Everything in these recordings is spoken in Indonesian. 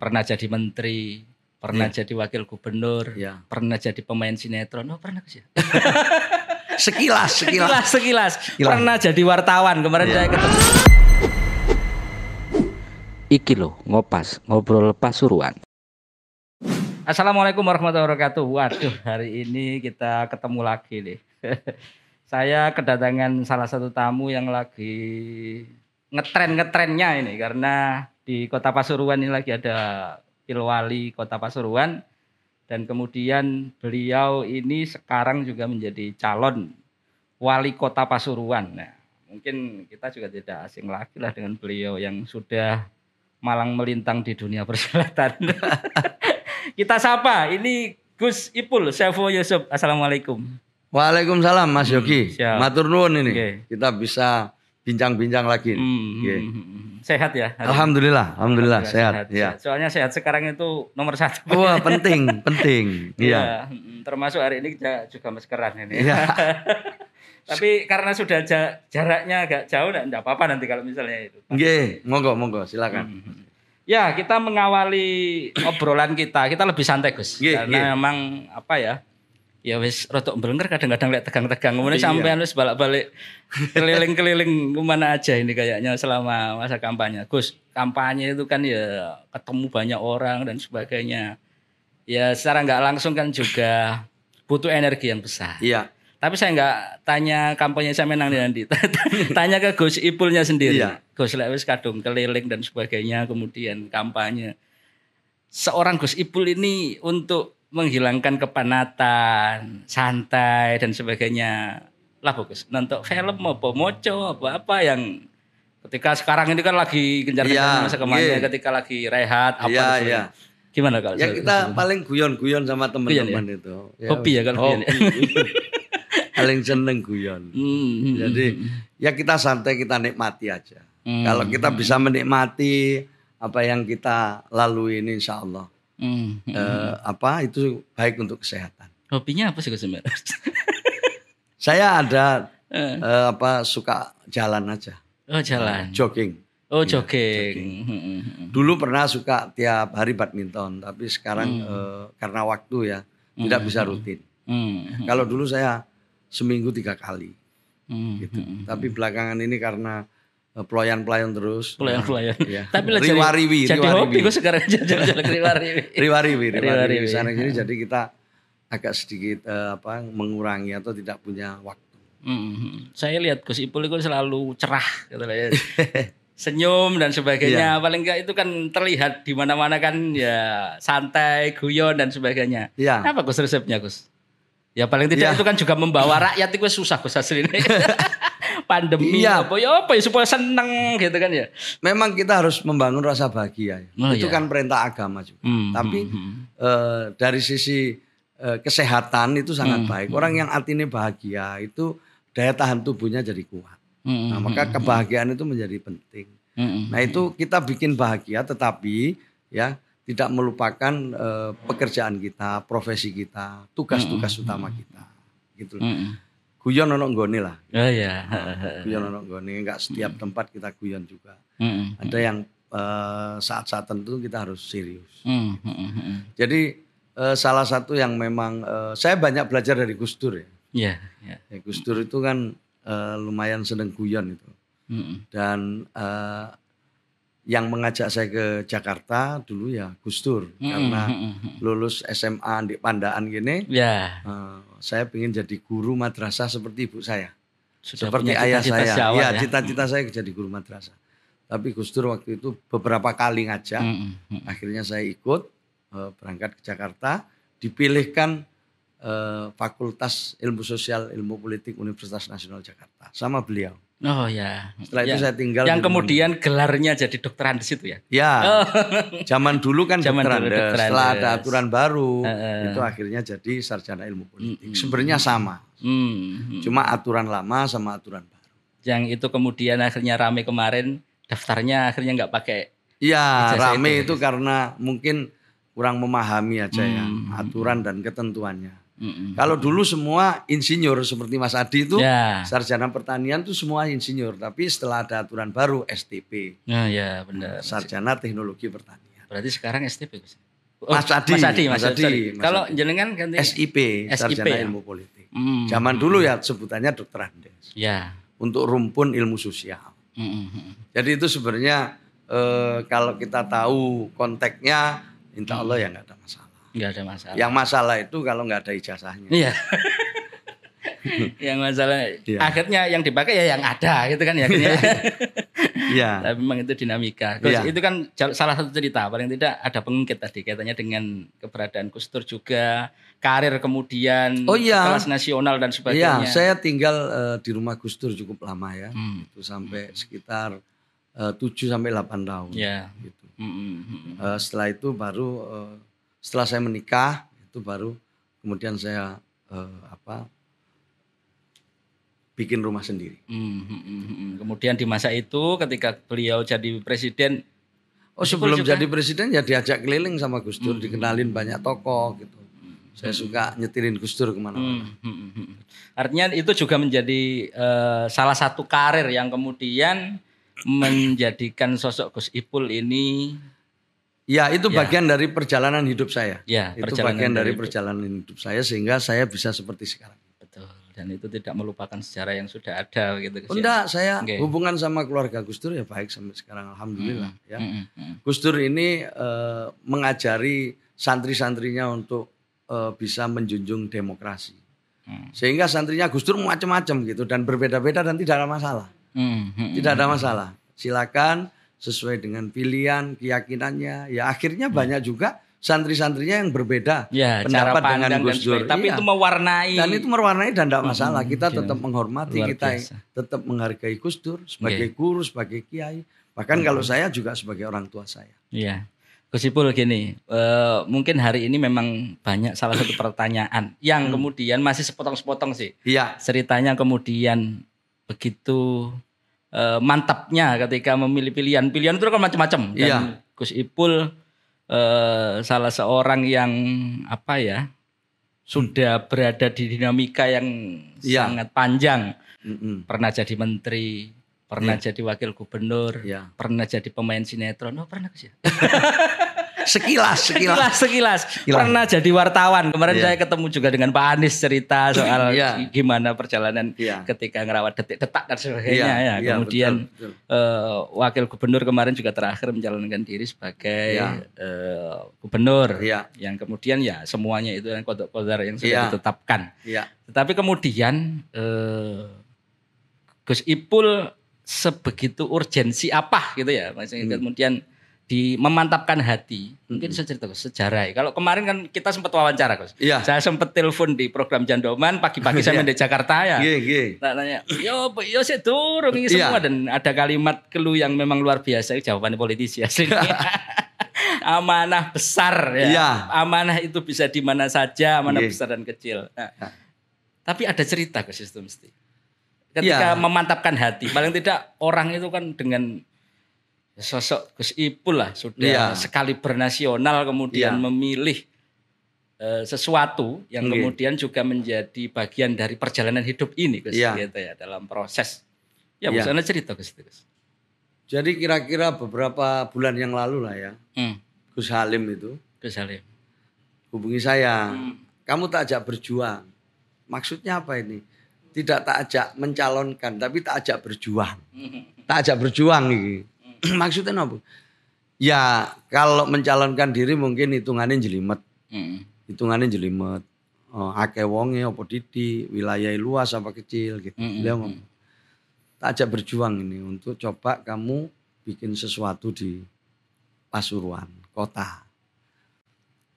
pernah jadi menteri, pernah jadi wakil gubernur, pernah jadi pemain sinetron, pernah sih. Sekilas. Pernah jadi wartawan kemarin saya ketemu. Iki loh, ngopas, ngobrol Pasuruan. Assalamualaikum warahmatullahi wabarakatuh. Waduh, hari ini kita ketemu lagi nih. Saya kedatangan salah satu tamu yang lagi ngetren-ngetrennya ini, karena di Kota Pasuruan ini lagi ada Pilwali Kota Pasuruan, dan kemudian beliau ini sekarang juga menjadi calon Wali Kota Pasuruan. Nah, mungkin kita juga tidak asing lagi lah dengan beliau yang sudah malang melintang di dunia persilatan. Kita sapa, ini Gus Ipul, Syafro Yusuf. Assalamualaikum. Waalaikumsalam Mas Yogi. Matur nuwun ini. Okay. Kita bisa bincang-bincang lagi. Okay. Sehat ya? Alhamdulillah sehat. Ya. Soalnya sehat sekarang itu nomor satu. Wah, penting. Iya. Termasuk hari ini juga maskeran ini. Ya. Tapi karena sudah jaraknya agak jauh, enggak apa-apa nanti kalau misalnya itu. Nggih, monggo silakan. Ya, kita mengawali obrolan kita lebih santai, Gus. Karena memang apa ya? Ya wis rotok mblenger kadang-kadang lek tegang-tegang. Kemudian sampean wis balik-balik keliling-keliling kemana aja ini kayaknya selama masa kampanye. Gus, kampanye itu kan ya ketemu banyak orang dan sebagainya. Ya secara nggak langsung kan juga butuh energi yang besar. Iya. Tapi saya nggak tanya kampanye sampe nang ndi, tanya ke Gus Ipulnya sendiri. Iya. Gus lek wis kadung keliling dan sebagainya kemudian kampanye. Seorang Gus Ipul ini untuk menghilangkan kepanatan, santai dan sebagainya. Lah Gus, nonton film apa moco apa yang ketika sekarang ini kan lagi gencar-gencar masa kemana, ketika lagi rehat apa gitu. Iya. Gimana kalau? Ya kita paling guyon-guyon sama teman-teman itu. Hobi ya kalau guyon. Paling seneng guyon. Jadi ya kita santai, kita nikmati aja. Kalau kita bisa menikmati apa yang kita lalui ini, insya Allah apa itu baik untuk kesehatan. Hobinya apa sih Gus? Saya ada apa suka jalan aja. Oh jalan. Jogging. Oh ya, jogging. Dulu pernah suka tiap hari badminton, tapi sekarang karena waktu ya tidak bisa rutin. Kalau dulu saya seminggu 3 kali, gitu. Tapi belakangan ini karena pelayan terus. Ya. Tapi jadi hobi gue sekarang jalan-jalan riwariwi. Sana sini jadi kita agak sedikit mengurangi atau tidak punya waktu. Saya lihat Gus Ipul itu selalu cerah, katanya. Senyum dan sebagainya. Paling enggak itu kan terlihat di mana-mana kan ya santai, guyon dan sebagainya. Apa Gus resepnya Gus? Ya paling tidak itu kan juga membawa rakyat itu susah Gus aslinya. Pandemi apa ya supaya seneng gitu kan ya. Memang kita harus membangun rasa bahagia. Itu kan perintah agama juga. Tapi dari sisi kesehatan itu sangat baik. Orang yang hatinya bahagia itu daya tahan tubuhnya jadi kuat. Nah, maka kebahagiaan itu menjadi penting. Nah, itu kita bikin bahagia tetapi ya tidak melupakan pekerjaan kita, profesi kita, tugas-tugas utama kita, gitu. Guyon ono nggone lah. Oh iya. Guyon ono nggone, enggak setiap tempat kita guyon juga. Ada yang saat-saat tentu kita harus serius. Gitu. Jadi salah satu yang memang saya banyak belajar dari Gus Dur ya. Ya, Gus Dur itu kan lumayan seneng guyon itu. Dan yang mengajak saya ke Jakarta dulu ya Gus Dur karena lulus SMA di Pandaan gini, saya pengen jadi guru madrasah seperti ibu saya, seperti ayah saya. Iya, cita-cita saya jadi guru madrasah. Tapi Gus Dur waktu itu beberapa kali ngajak, akhirnya saya ikut berangkat ke Jakarta, dipilihkan Fakultas Ilmu Sosial Ilmu Politik Universitas Nasional Jakarta sama beliau. Oh ya. Setelah itu saya tinggal. Yang kemudian gelarnya jadi dokteran di situ ya. Ya. Zaman dulu kan dokteran. Setelah ada aturan baru, itu akhirnya jadi sarjana ilmu politik. Sebenarnya sama. Cuma aturan lama sama aturan baru. Yang itu kemudian akhirnya rame kemarin, daftarnya akhirnya nggak pakai. Iya, rame itu karena mungkin kurang memahami aja ya aturan dan ketentuannya. Kalau dulu semua insinyur seperti Mas Adi itu sarjana pertanian itu semua insinyur, tapi setelah ada aturan baru STP, sarjana teknologi pertanian. Berarti sekarang STP. Mas Adi. Kalau jenengan ganti SIP, Sarjana ya? Ilmu Politik. Zaman dulu ya sebutannya Dokter Andes. Ya. Untuk rumpun ilmu sosial. Jadi itu sebenarnya kalau kita tahu konteksnya, insya Allah ya nggak ada masalah. Nggak ada masalah. Yang masalah itu kalau nggak ada ijazahnya. Iya. Yang masalah ya. Akhirnya yang dipakai ya yang ada gitu kan ya. Iya. Tapi memang itu dinamika. Ya. Itu kan salah satu cerita. Paling tidak ada pengungkit tadi kaitannya dengan keberadaan Gus Dur juga, karir kemudian kelas nasional dan sebagainya. Iya, saya tinggal di rumah Gus Dur cukup lama ya. Itu sampai sekitar 7 sampai 8 tahun. Iya. Gitu. Setelah itu baru setelah saya menikah itu baru kemudian saya bikin rumah sendiri. Kemudian di masa itu ketika beliau jadi presiden, sebelum jadi presiden ya diajak keliling sama Gus Dur, dikenalin banyak tokoh gitu. Saya suka nyetirin Gus Dur kemana-mana. Artinya itu juga menjadi salah satu karir yang kemudian menjadikan sosok Gus Ipul ini. Ya itu bagian dari perjalanan hidup saya. Ya, itu bagian dari perjalanan hidup saya sehingga saya bisa seperti sekarang. Dan itu tidak melupakan sejarah yang sudah ada gitu. Enggak, saya hubungan sama keluarga Gus Dur ya baik sampai sekarang alhamdulillah ya. Gus Dur ini mengajari santri-santrinya untuk bisa menjunjung demokrasi. Sehingga santrinya Gus Dur macam-macam gitu dan berbeda-beda dan tidak ada masalah. Tidak ada masalah. Silakan sesuai dengan pilihan, keyakinannya. Ya akhirnya banyak juga santri-santrinya yang berbeda ya, pendapat dengan Gus Dur. Tapi itu mewarnai. Dan itu mewarnai dan tidak masalah. Kita tetap menghormati, kita tetap menghargai Gus Dur sebagai guru, sebagai kiai. Bahkan kalau saya juga sebagai orang tua saya. Iya. Gus Ipul gini, mungkin hari ini memang banyak salah satu pertanyaan yang kemudian masih sepotong-sepotong sih. Iya. Ceritanya kemudian begitu mantapnya ketika memilih pilihan. Pilihan itu kan macam-macam. Dan Gus Ipul salah seorang yang apa ya sudah berada di dinamika yang sangat panjang. Pernah jadi menteri, pernah jadi wakil gubernur, pernah jadi pemain sinetron. Oh pernah sih. Sekilas. Pernah jadi wartawan. Kemarin saya ketemu juga dengan Pak Anies cerita soal gimana perjalanan ketika ngerawat detak-detak dan sebagainya. Kemudian betul. Wakil gubernur kemarin juga terakhir menjalankan diri sebagai gubernur. Yang kemudian ya semuanya itu yang kodar-kodar yang sudah ditetapkan. Tetapi kemudian Gus Ipul sebegitu urgensi apa gitu ya. Maksudnya kemudian memantapkan hati. Mungkin saya cerita sejarah. Kalau kemarin kan kita sempat wawancara, Gus. Saya sempat telepon di program Jandoman pagi-pagi saya di Jakarta ya. Tak nanya, yo saya turun ini semua dan ada kalimat keluh yang memang luar biasa. Jawabannya politisi aslinya. Amanah besar ya. Amanah itu bisa di mana saja, amanah besar dan kecil. Nah. Tapi ada cerita Gus itu mesti. Ketika memantapkan hati, paling tidak orang itu kan dengan sosok Gus Ipul lah sudah sekali bernasional kemudian memilih sesuatu yang kemudian juga menjadi bagian dari perjalanan hidup ini Gus gitu ya dalam proses. Ya misalnya cerita Gus. Jadi kira-kira beberapa bulan yang lalu lah ya. Gus Halim itu. Gus Halim. Hubungi saya. Kamu tak ajak berjuang. Maksudnya apa ini? Tidak tak ajak mencalonkan tapi tak ajak berjuang. Tak ajak berjuang iki. Maksudnya apa? Ya kalau mencalonkan diri mungkin hitungannya jelimet. Hitungannya jelimet. Akeh wonge apa didi, wilayah luas apa kecil gitu. Beliau ngomong, tak ajak berjuang ini untuk coba kamu bikin sesuatu di Pasuruan, kota.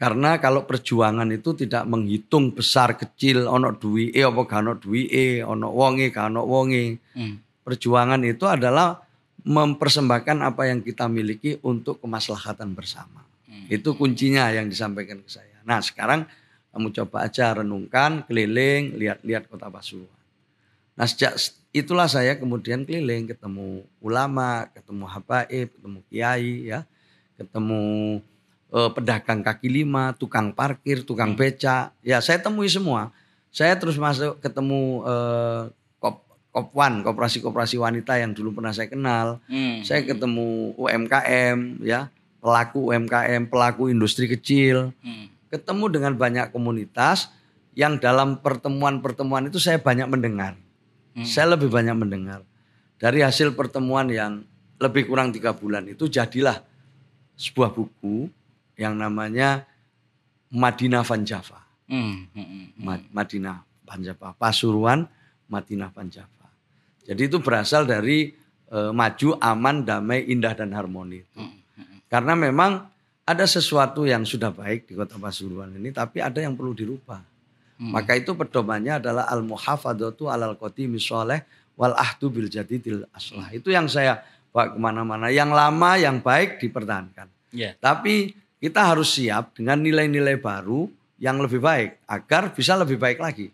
Karena kalau perjuangan itu tidak menghitung besar kecil, ono duwike apa gak ono duwike, ono wonge gak ono wonge. Perjuangan itu adalah mempersembahkan apa yang kita miliki untuk kemaslahatan bersama. Itu kuncinya yang disampaikan ke saya. Nah sekarang kamu coba aja renungkan, keliling, lihat-lihat kota Pasuruan. Nah sejak itulah saya kemudian keliling, ketemu ulama, ketemu habaib, ketemu kiai, ya, ketemu pedagang kaki lima, tukang parkir, tukang becak. Ya saya temui semua. Saya terus masuk ketemu Kopwan, koperasi-koperasi wanita yang dulu pernah saya kenal. Saya ketemu UMKM ya, pelaku UMKM, pelaku industri kecil. Ketemu dengan banyak komunitas yang dalam pertemuan-pertemuan itu saya banyak mendengar. Saya lebih banyak mendengar. Dari hasil pertemuan yang lebih kurang 3 bulan itu jadilah sebuah buku yang namanya Madina Vanjava. Madina Vanjava, Pasuruan, Madina Vanjava. Jadi itu berasal dari maju, aman, damai, indah dan harmoni itu. Karena memang ada sesuatu yang sudah baik di kota Pasuruan ini, tapi ada yang perlu dirubah. Maka itu pedomannya adalah Al-Muhafadatu alal-koti misoleh Wal-ahdu biljadidil aslah. Itu yang saya bawa kemana-mana. Yang lama, yang baik dipertahankan. Yeah. Tapi kita harus siap dengan nilai-nilai baru yang lebih baik. Agar bisa lebih baik lagi.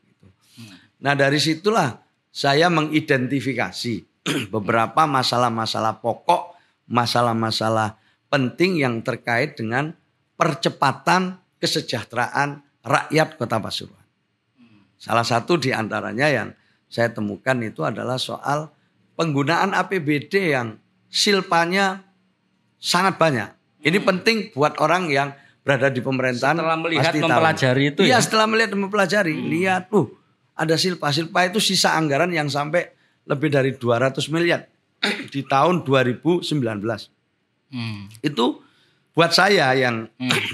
Nah dari situlah saya mengidentifikasi beberapa masalah-masalah pokok. Masalah-masalah penting yang terkait dengan percepatan kesejahteraan rakyat kota Pasuruan. Salah satu di antaranya yang saya temukan itu adalah soal penggunaan APBD yang silpanya sangat banyak. Ini penting buat orang yang berada di pemerintahan. Setelah melihat mempelajari itu ya? Iya setelah melihat mempelajari. Lihat ada silpa. Silpa itu sisa anggaran yang sampai lebih dari 200 miliar di tahun 2019. Itu buat saya yang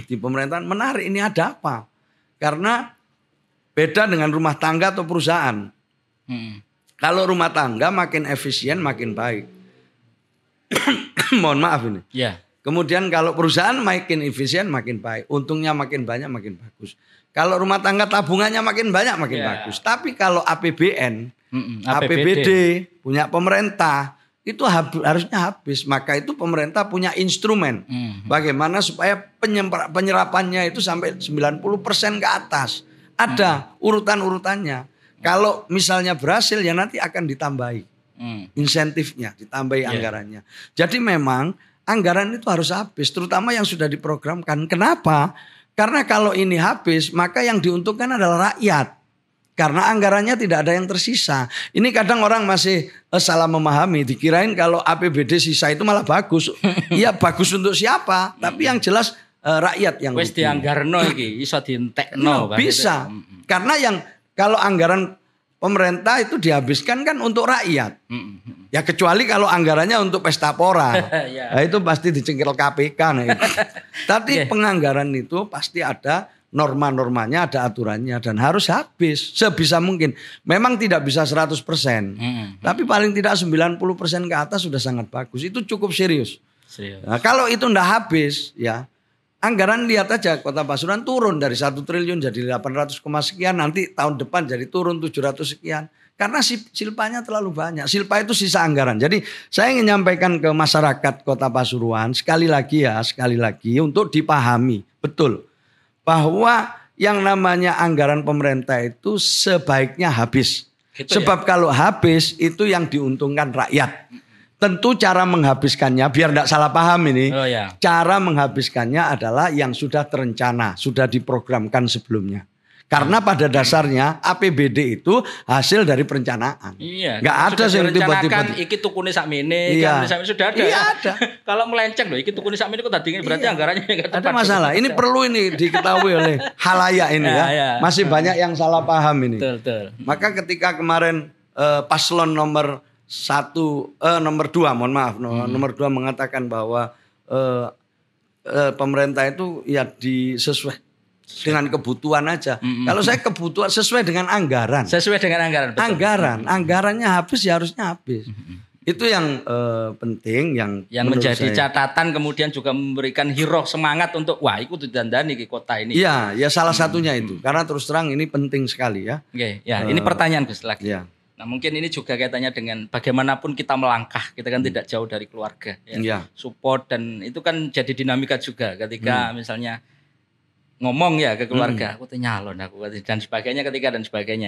di pemerintahan menarik, ini ada apa? Karena beda dengan rumah tangga atau perusahaan. Kalau rumah tangga makin efisien makin baik. Mohon maaf ini. Yeah. Kemudian kalau perusahaan makin efisien makin baik. Untungnya makin banyak makin bagus. Kalau rumah tangga tabungannya makin banyak makin bagus. Tapi kalau APBN, APBD punya pemerintah itu harusnya habis. Maka itu pemerintah punya instrumen. Bagaimana supaya penyerapannya itu sampai 90% ke atas. Ada urutan-urutannya. Kalau misalnya berhasil ya nanti akan ditambahi insentifnya, ditambahi anggarannya. Jadi memang anggaran itu harus habis, terutama yang sudah diprogramkan. Kenapa? Karena kalau ini habis maka yang diuntungkan adalah rakyat. Karena anggarannya tidak ada yang tersisa. Ini kadang orang masih salah memahami, dikirain kalau APBD sisa itu malah bagus. Iya bagus untuk siapa? Tapi yang jelas rakyat yang wis dianggarno iki iso dientekno. Bisa. Karena yang kalau anggaran pemerintah itu dihabiskan kan untuk rakyat. Ya kecuali kalau anggarannya untuk pesta pora. Nah, itu pasti dicengkel KPK. Nah itu. Tapi penganggaran itu pasti ada norma-normanya, ada aturannya. Dan harus habis sebisa mungkin. Memang tidak bisa 100%. Tapi paling tidak 90% ke atas sudah sangat bagus. Itu cukup serius. Nah, kalau itu tidak habis ya. Anggaran lihat aja kota Pasuruan turun dari 1 triliun jadi 800 sekian. Nanti tahun depan jadi turun 700 sekian. Karena silpanya terlalu banyak. Silpa itu sisa anggaran. Jadi saya ingin nyampaikan ke masyarakat kota Pasuruan. Sekali lagi untuk dipahami. Betul. Bahwa yang namanya anggaran pemerintah itu sebaiknya habis. Gitu. Sebab kalau habis itu yang diuntungkan rakyat. Tentu cara menghabiskannya, biar tidak salah paham ini. Cara menghabiskannya adalah yang sudah terencana, sudah diprogramkan sebelumnya. Karena pada dasarnya APBD itu hasil dari perencanaan. Nggak ada yang tiba-tiba. Iki tukune sakmene, kan sudah ada. Iya ada. Kalau melenceng loh, iki tukune sakmene kok tadi berarti anggarannya nggak tepat. Ada masalah. Ini perlu ini diketahui oleh halayak ini ya. Masih banyak yang salah paham ini. Betul. Maka ketika kemarin paslon nomor dua mengatakan bahwa pemerintah itu ya sesuai dengan kebutuhan aja. Kalau saya kebutuhan sesuai dengan anggaran. Sesuai dengan anggaran. Betul. Anggarannya habis ya harusnya habis. Itu yang penting yang menjadi saya catatan, kemudian juga memberikan hero semangat untuk wah itu didandani ke kota ini. Iya, ya salah satunya itu. Karena terus terang ini penting sekali ya. Oke, ya ini pertanyaan Gus lagi. Iya. Nah, mungkin ini juga kaitannya dengan bagaimanapun kita melangkah, kita kan tidak jauh dari keluarga. Support dan itu kan jadi dinamika juga ketika misalnya ngomong ya ke keluarga, aku nyalon aku dan sebagainya .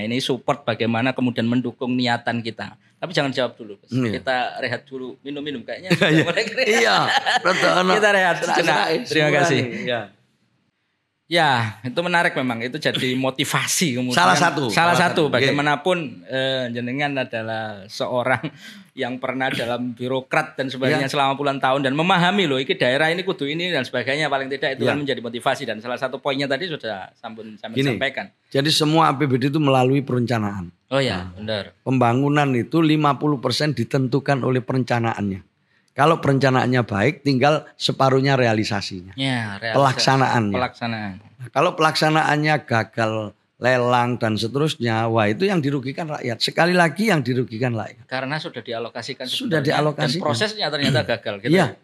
Ini support bagaimana kemudian mendukung niatan kita. Tapi jangan jawab dulu. Kita rehat dulu, minum-minum kayaknya. Kita rehat sejenak. Terima kasih. Ya, itu menarik memang. Itu jadi motivasi kemudian. Salah satu. Bagaimanapun jenengan adalah seorang yang pernah dalam birokrat dan sebagainya selama puluhan tahun dan memahami loh, ini daerah ini kudu ini dan sebagainya. Paling tidak itu kan menjadi motivasi dan salah satu poinnya tadi sudah sampaikan. Jadi semua APBD itu melalui perencanaan. Oh ya, benar. Pembangunan itu 50% ditentukan oleh perencanaannya. Kalau perencanaannya baik, tinggal separuhnya realisasinya. Ya, pelaksanaannya. Nah, kalau pelaksanaannya gagal, lelang dan seterusnya, wah itu yang dirugikan rakyat. Sekali lagi yang dirugikan rakyat. Karena sudah dialokasikan. Sudah dialokasikan. Dan prosesnya ternyata gagal. Gitu. Iya.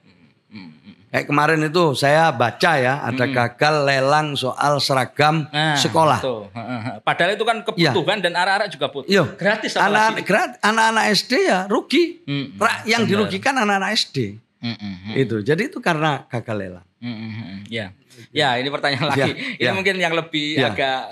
Kayak kemarin itu saya baca ya, ada gagal lelang soal seragam sekolah. Betul. Padahal itu kan kebutuhan dan anak-anak juga butuh. Yo. Gratis. Anak-anak SD ya rugi. Yang dirugikan anak-anak SD. Itu. Jadi itu karena gagal lelang. Ya. Ya, ini pertanyaan lagi. Ini mungkin yang lebih agak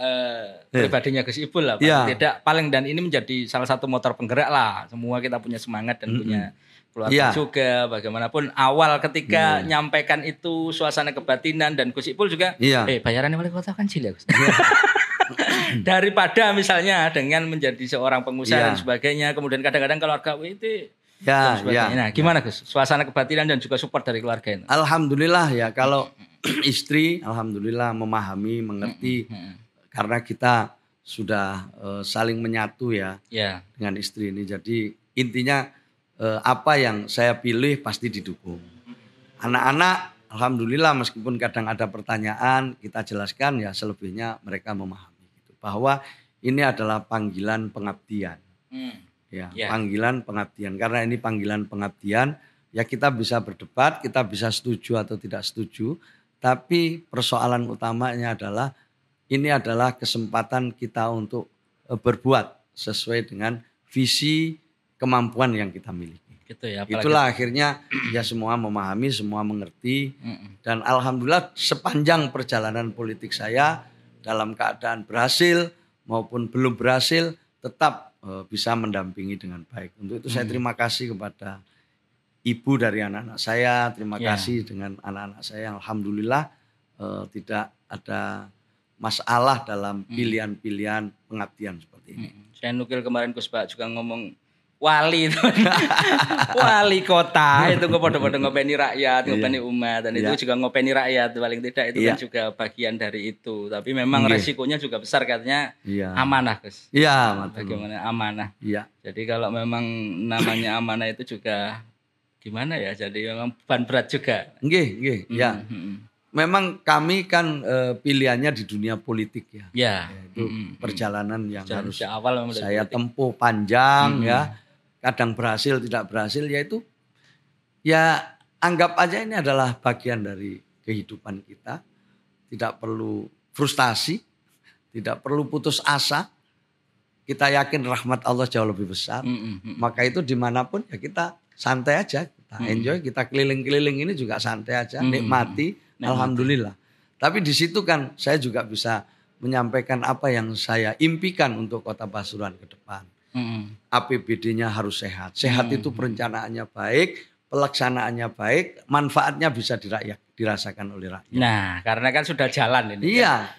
pribadinya Gus Ipul lah. Tidak paling dan ini menjadi salah satu motor penggerak lah. Semua kita punya semangat dan punya keluarga juga, bagaimanapun awal ketika nyampaikan itu suasana kebatinan dan Gus Ipul juga bayarannya wali kota kan cilik Gus. Daripada misalnya dengan menjadi seorang pengusaha dan sebagainya, kemudian kadang-kadang kalau harga itu nah, gimana Gus? Suasana kebatinan dan juga support dari keluarga itu. Alhamdulillah ya, kalau istri alhamdulillah memahami, mengerti karena kita sudah saling menyatu ya dengan istri ini. Jadi intinya apa yang saya pilih pasti didukung. Anak-anak alhamdulillah meskipun kadang ada pertanyaan kita jelaskan ya, selebihnya mereka memahami gitu. Bahwa ini adalah panggilan pengabdian. Panggilan pengabdian. Karena ini panggilan pengabdian ya, kita bisa berdebat, kita bisa setuju atau tidak setuju, tapi persoalan utamanya adalah ini adalah kesempatan kita untuk berbuat sesuai dengan visi kemampuan yang kita miliki. Gitu ya, itulah akhirnya ya semua memahami, semua mengerti. Dan alhamdulillah sepanjang perjalanan politik saya dalam keadaan berhasil maupun belum berhasil tetap bisa mendampingi dengan baik. Untuk itu saya terima kasih kepada ibu dari anak-anak saya. Terima kasih dengan anak-anak saya. Alhamdulillah tidak ada masalah dalam pilihan-pilihan pengabdian seperti ini. Saya nukil kemarin Gus Pak juga ngomong wali itu, wali kota itu kepada-pada ngopeni rakyat, ngopeni umat dan itu juga ngopeni rakyat paling tidak itu kan juga bagian dari itu. Tapi memang resikonya juga besar katanya amanah Gus. Iya, bagaimana amanah. Jadi kalau memang namanya amanah itu juga gimana ya? Jadi memang beban berat juga. Memang kami kan pilihannya di dunia politik ya. Itu perjalanan yang harus awal saya tempuh panjang ya. Kadang berhasil, tidak berhasil yaitu ya anggap aja ini adalah bagian dari kehidupan kita. Tidak perlu frustasi, tidak perlu putus asa. Kita yakin rahmat Allah jauh lebih besar. Maka itu dimanapun ya kita santai aja, kita enjoy, kita keliling-keliling ini juga santai aja, nikmati. Alhamdulillah. Tapi di situ kan saya juga bisa menyampaikan apa yang saya impikan untuk Kota Pasuruan ke depan. APBD-nya harus sehat. Sehat itu perencanaannya baik, pelaksanaannya baik, manfaatnya bisa dirasakan oleh rakyat. Nah, karena kan sudah jalan ini. Iya.